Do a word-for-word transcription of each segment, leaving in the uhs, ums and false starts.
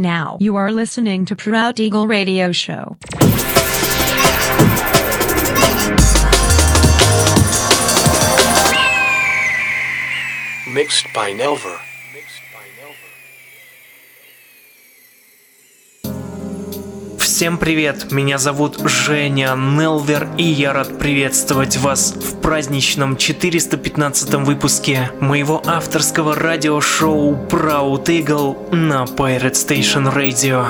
now. You are listening to Proud Eagle Radio Show. Mixed by Nilver. Всем привет, меня зовут Женя Нелвер, и я рад приветствовать вас в праздничном четыреста пятнадцатом выпуске моего авторского радиошоу Proud Eagle на Pirate Station Radio.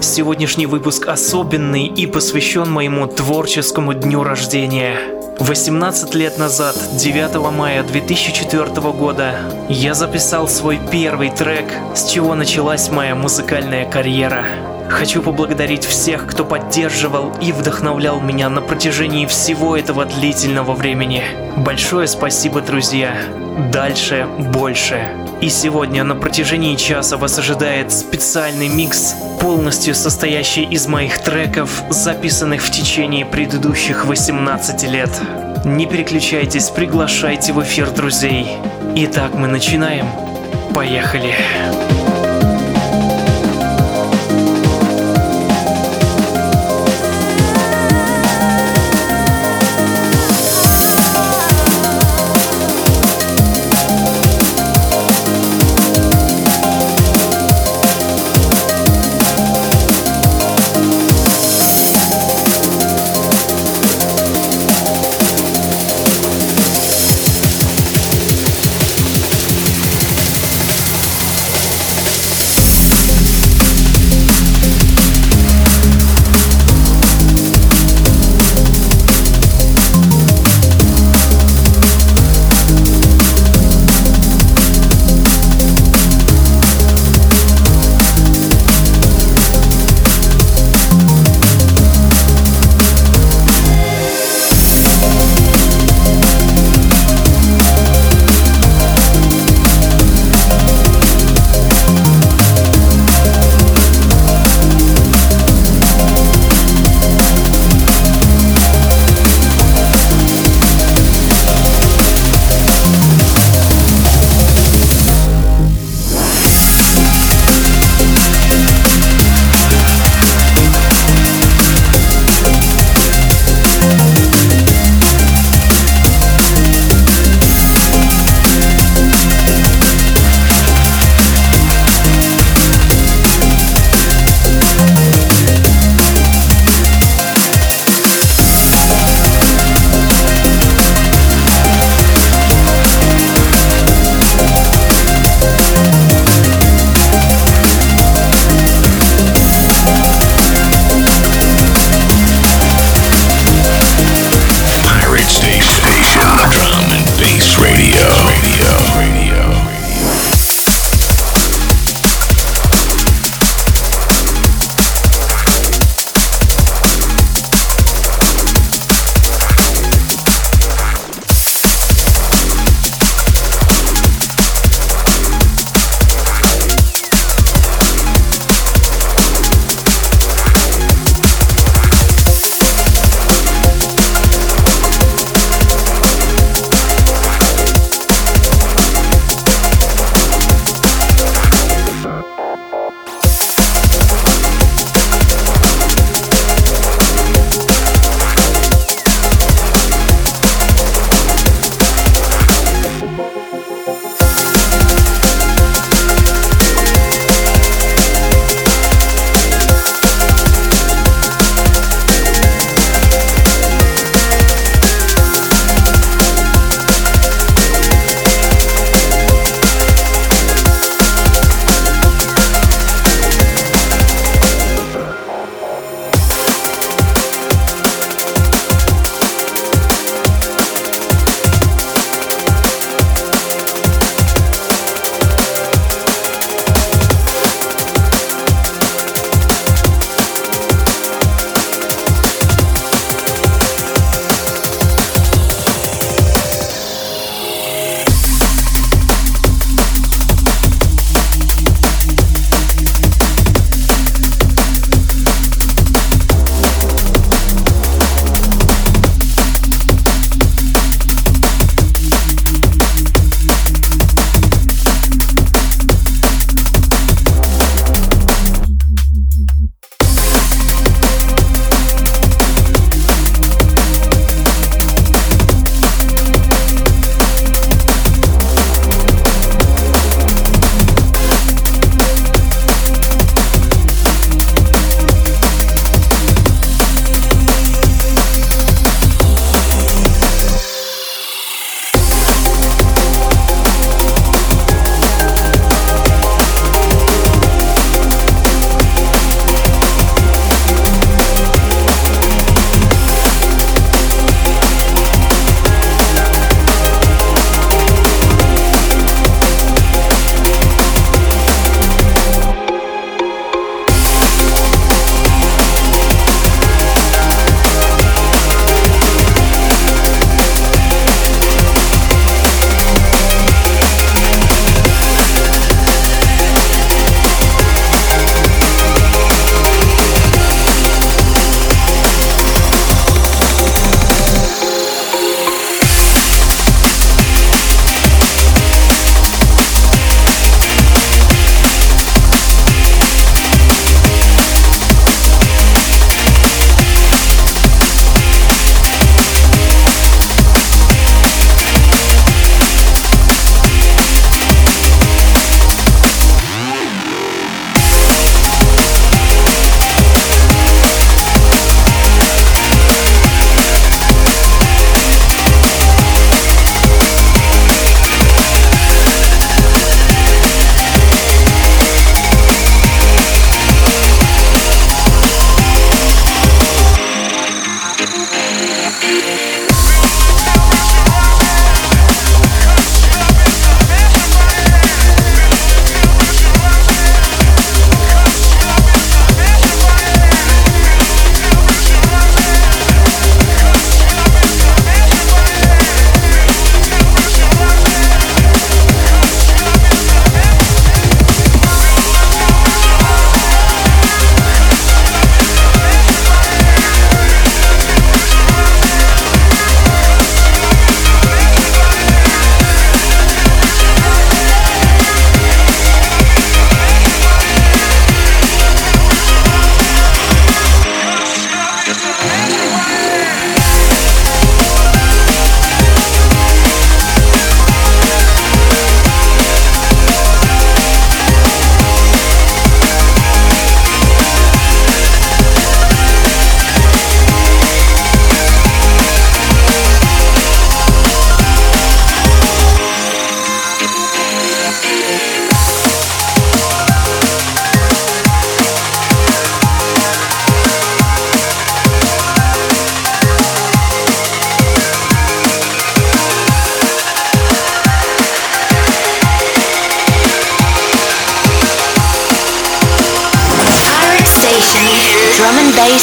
Сегодняшний выпуск особенный и посвящен моему творческому дню рождения. восемнадцать лет назад, девятого мая две тысячи четвёртого года, я записал свой первый трек, с чего началась моя музыкальная карьера. Хочу поблагодарить всех, кто поддерживал и вдохновлял меня на протяжении всего этого длительного времени. Большое спасибо, друзья. Дальше больше. И сегодня на протяжении часа вас ожидает специальный микс, полностью состоящий из моих треков, записанных в течение предыдущих восемнадцати лет. Не переключайтесь, приглашайте в эфир друзей. Итак, мы начинаем. Поехали.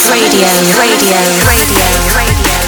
Radio, radio, radio, radio, radio.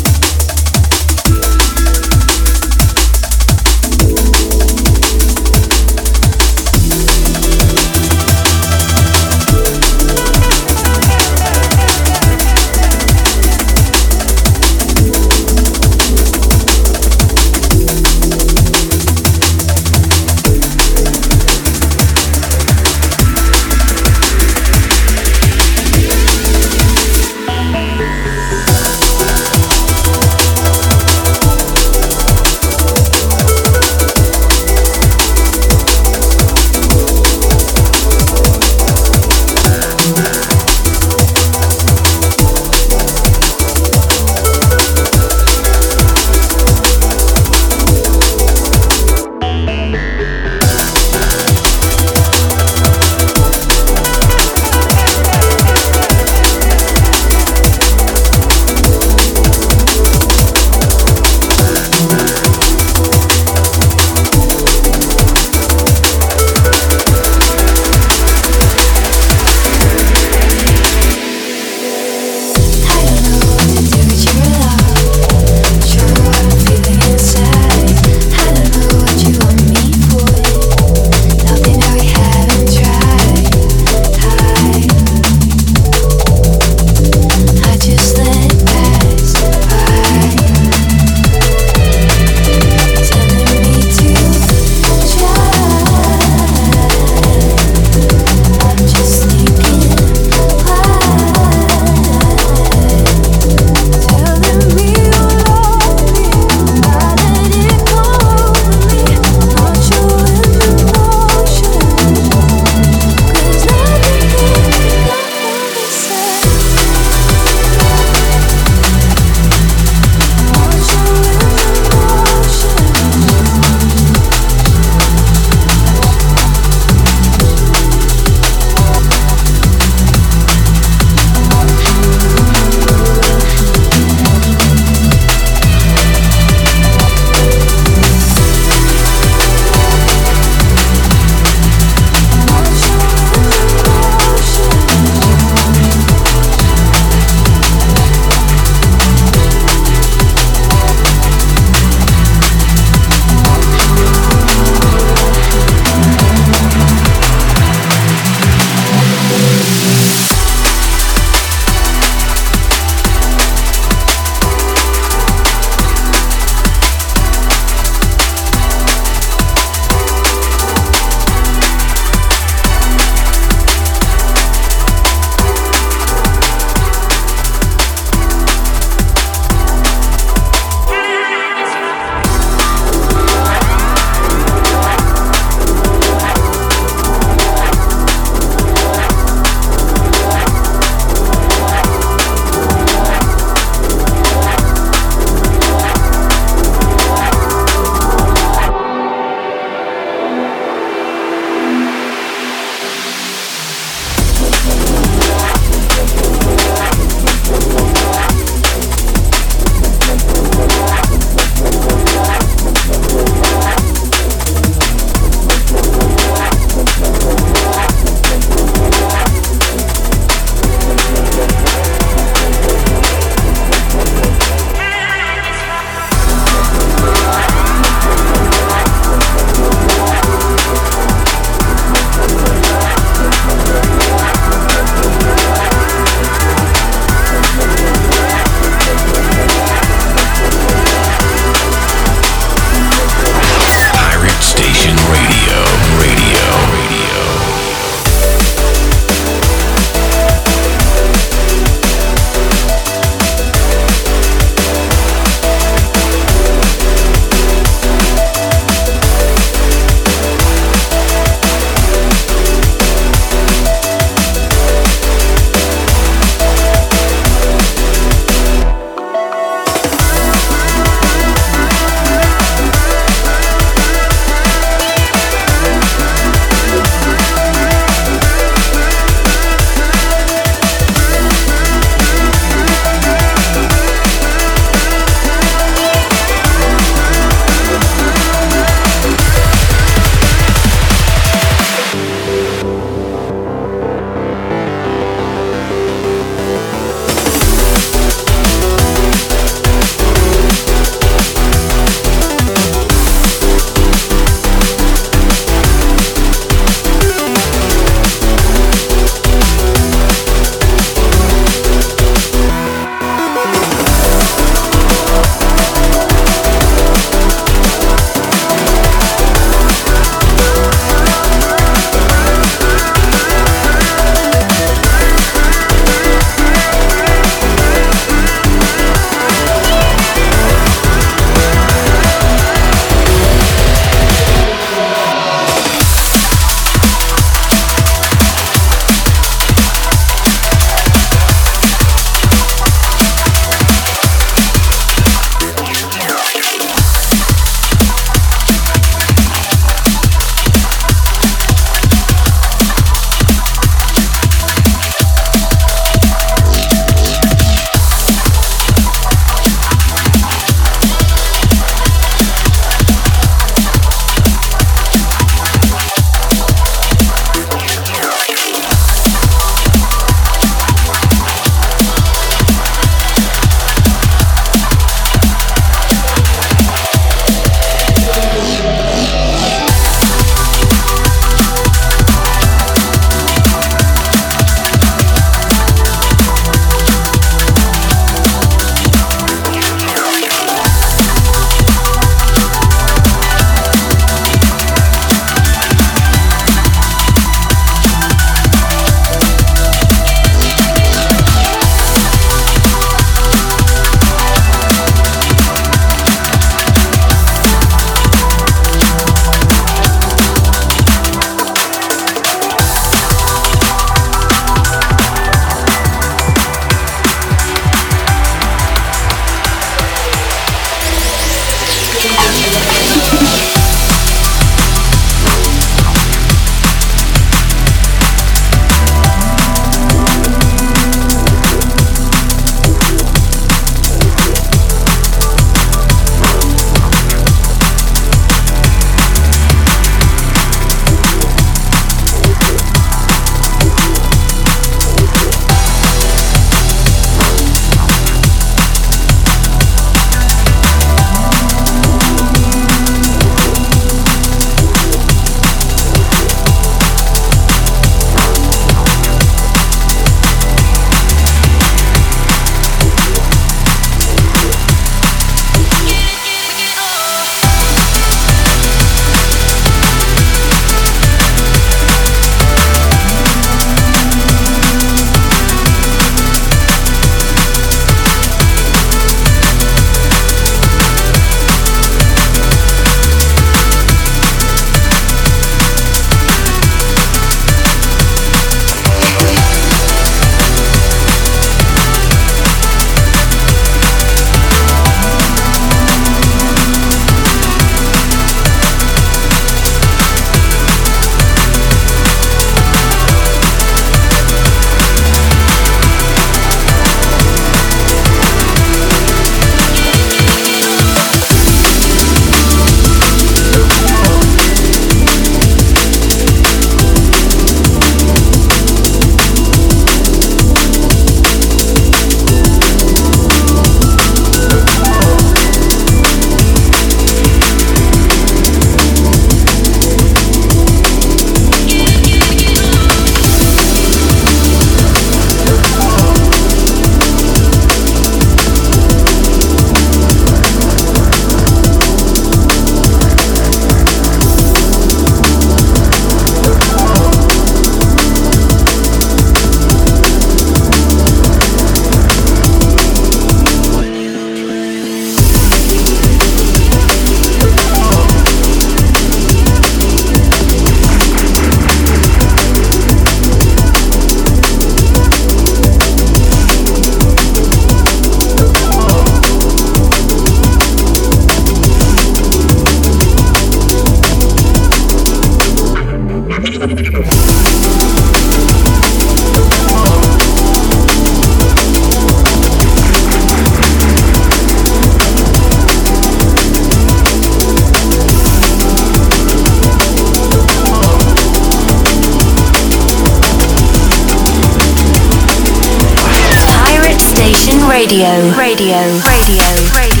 Radio, radio, radio, radio, radio.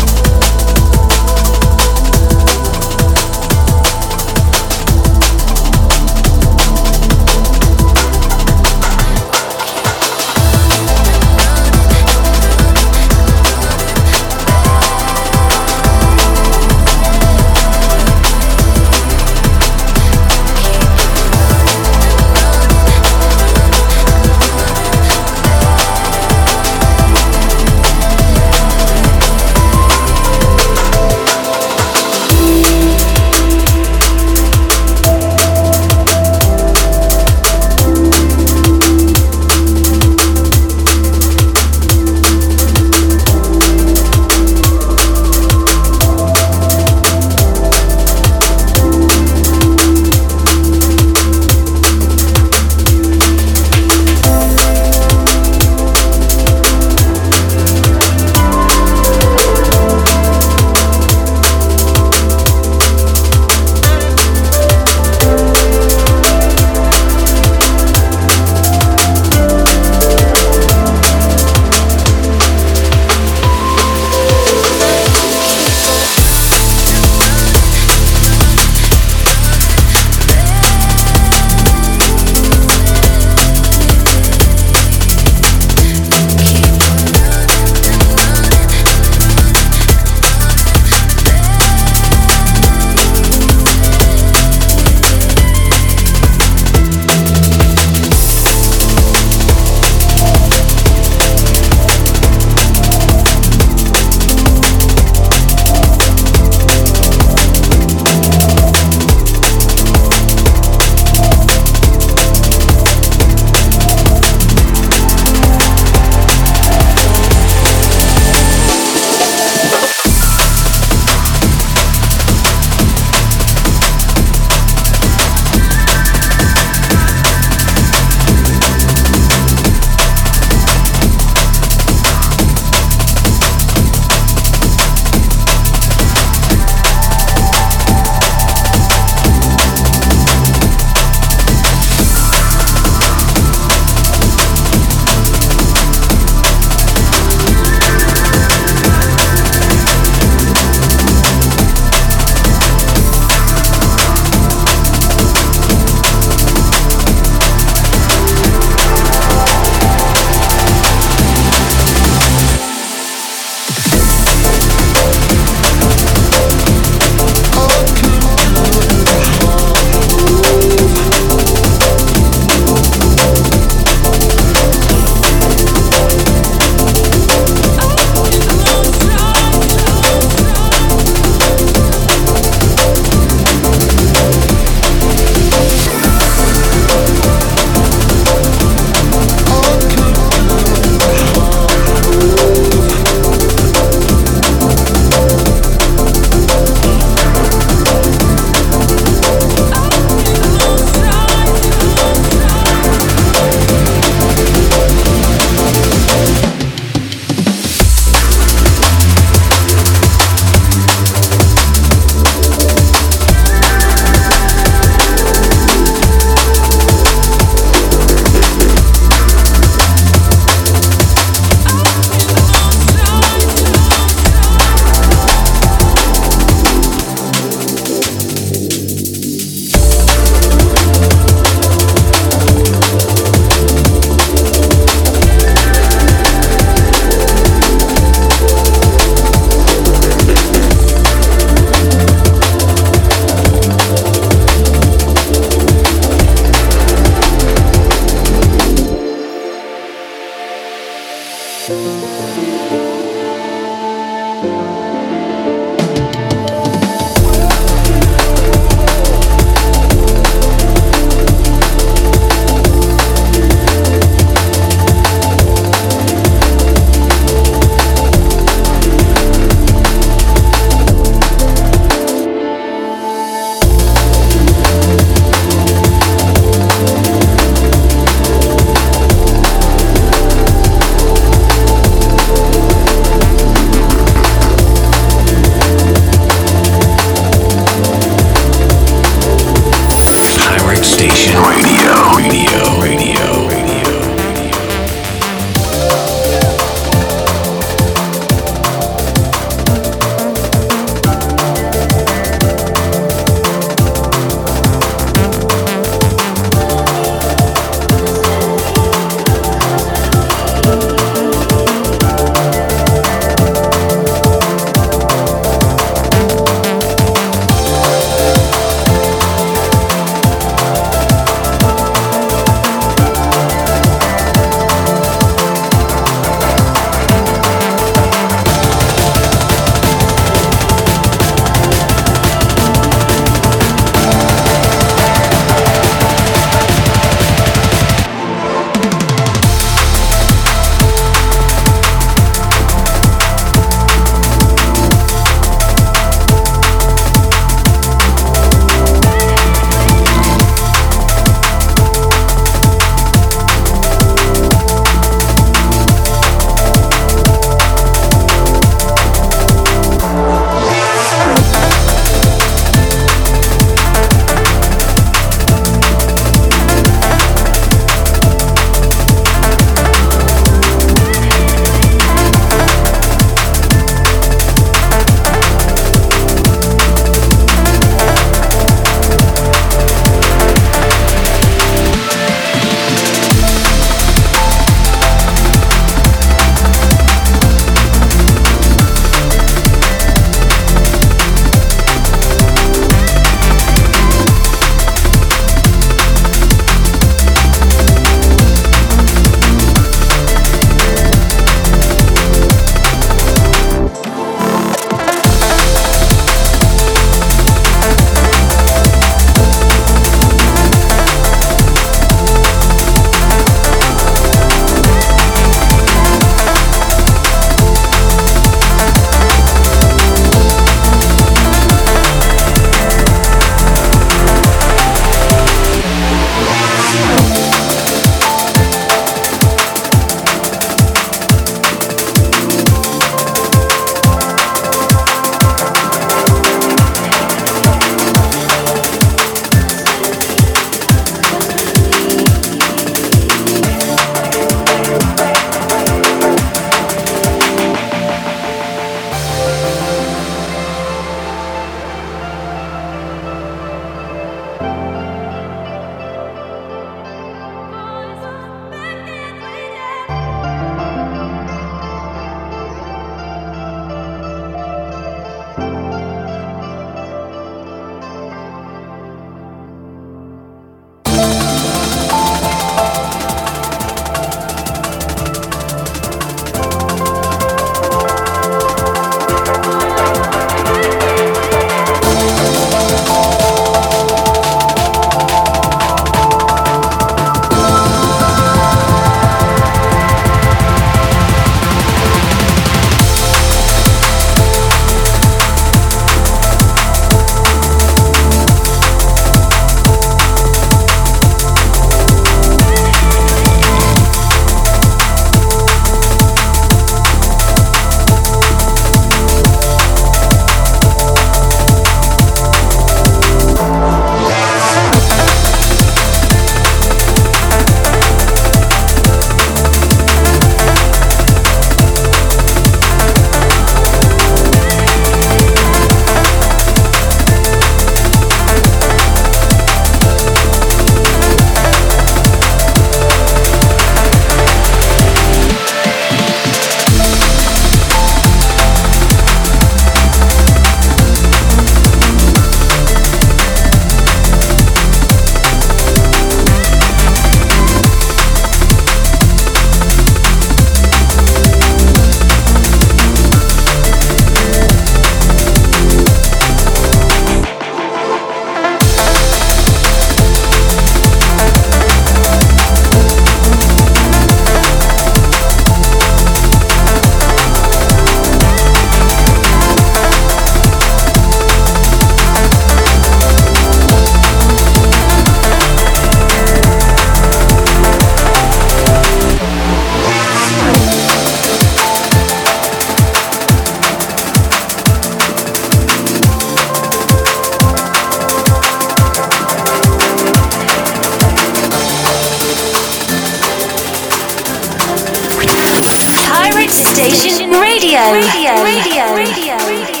Radio. Radio. Radio. Radio.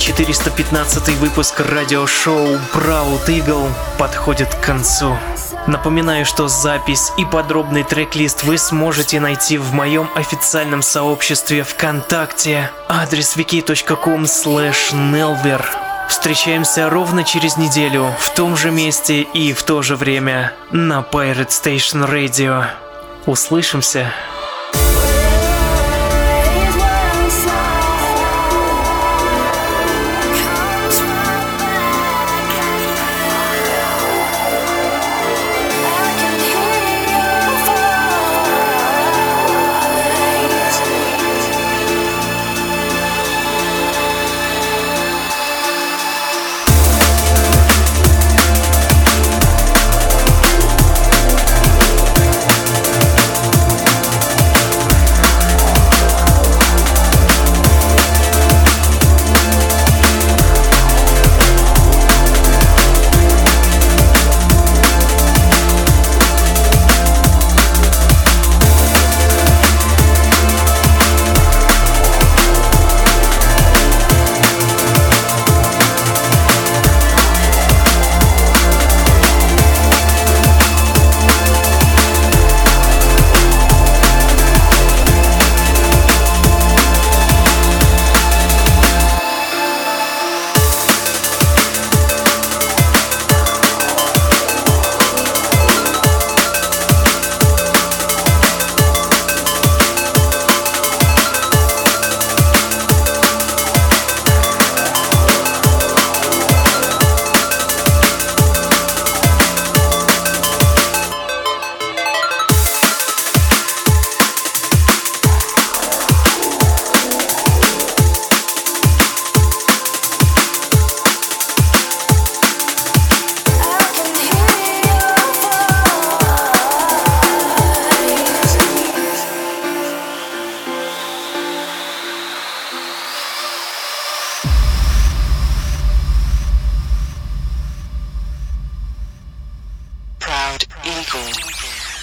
четыреста пятнадцатый выпуск радиошоу Proud Eagle подходит к концу. Напоминаю, что запись и подробный трек-лист вы сможете найти в моем официальном сообществе ВКонтакте, адрес вики точка ком слэш нелвер. Встречаемся ровно через неделю в том же месте и в то же время на Pirate Station Radio. Услышимся! Eagle.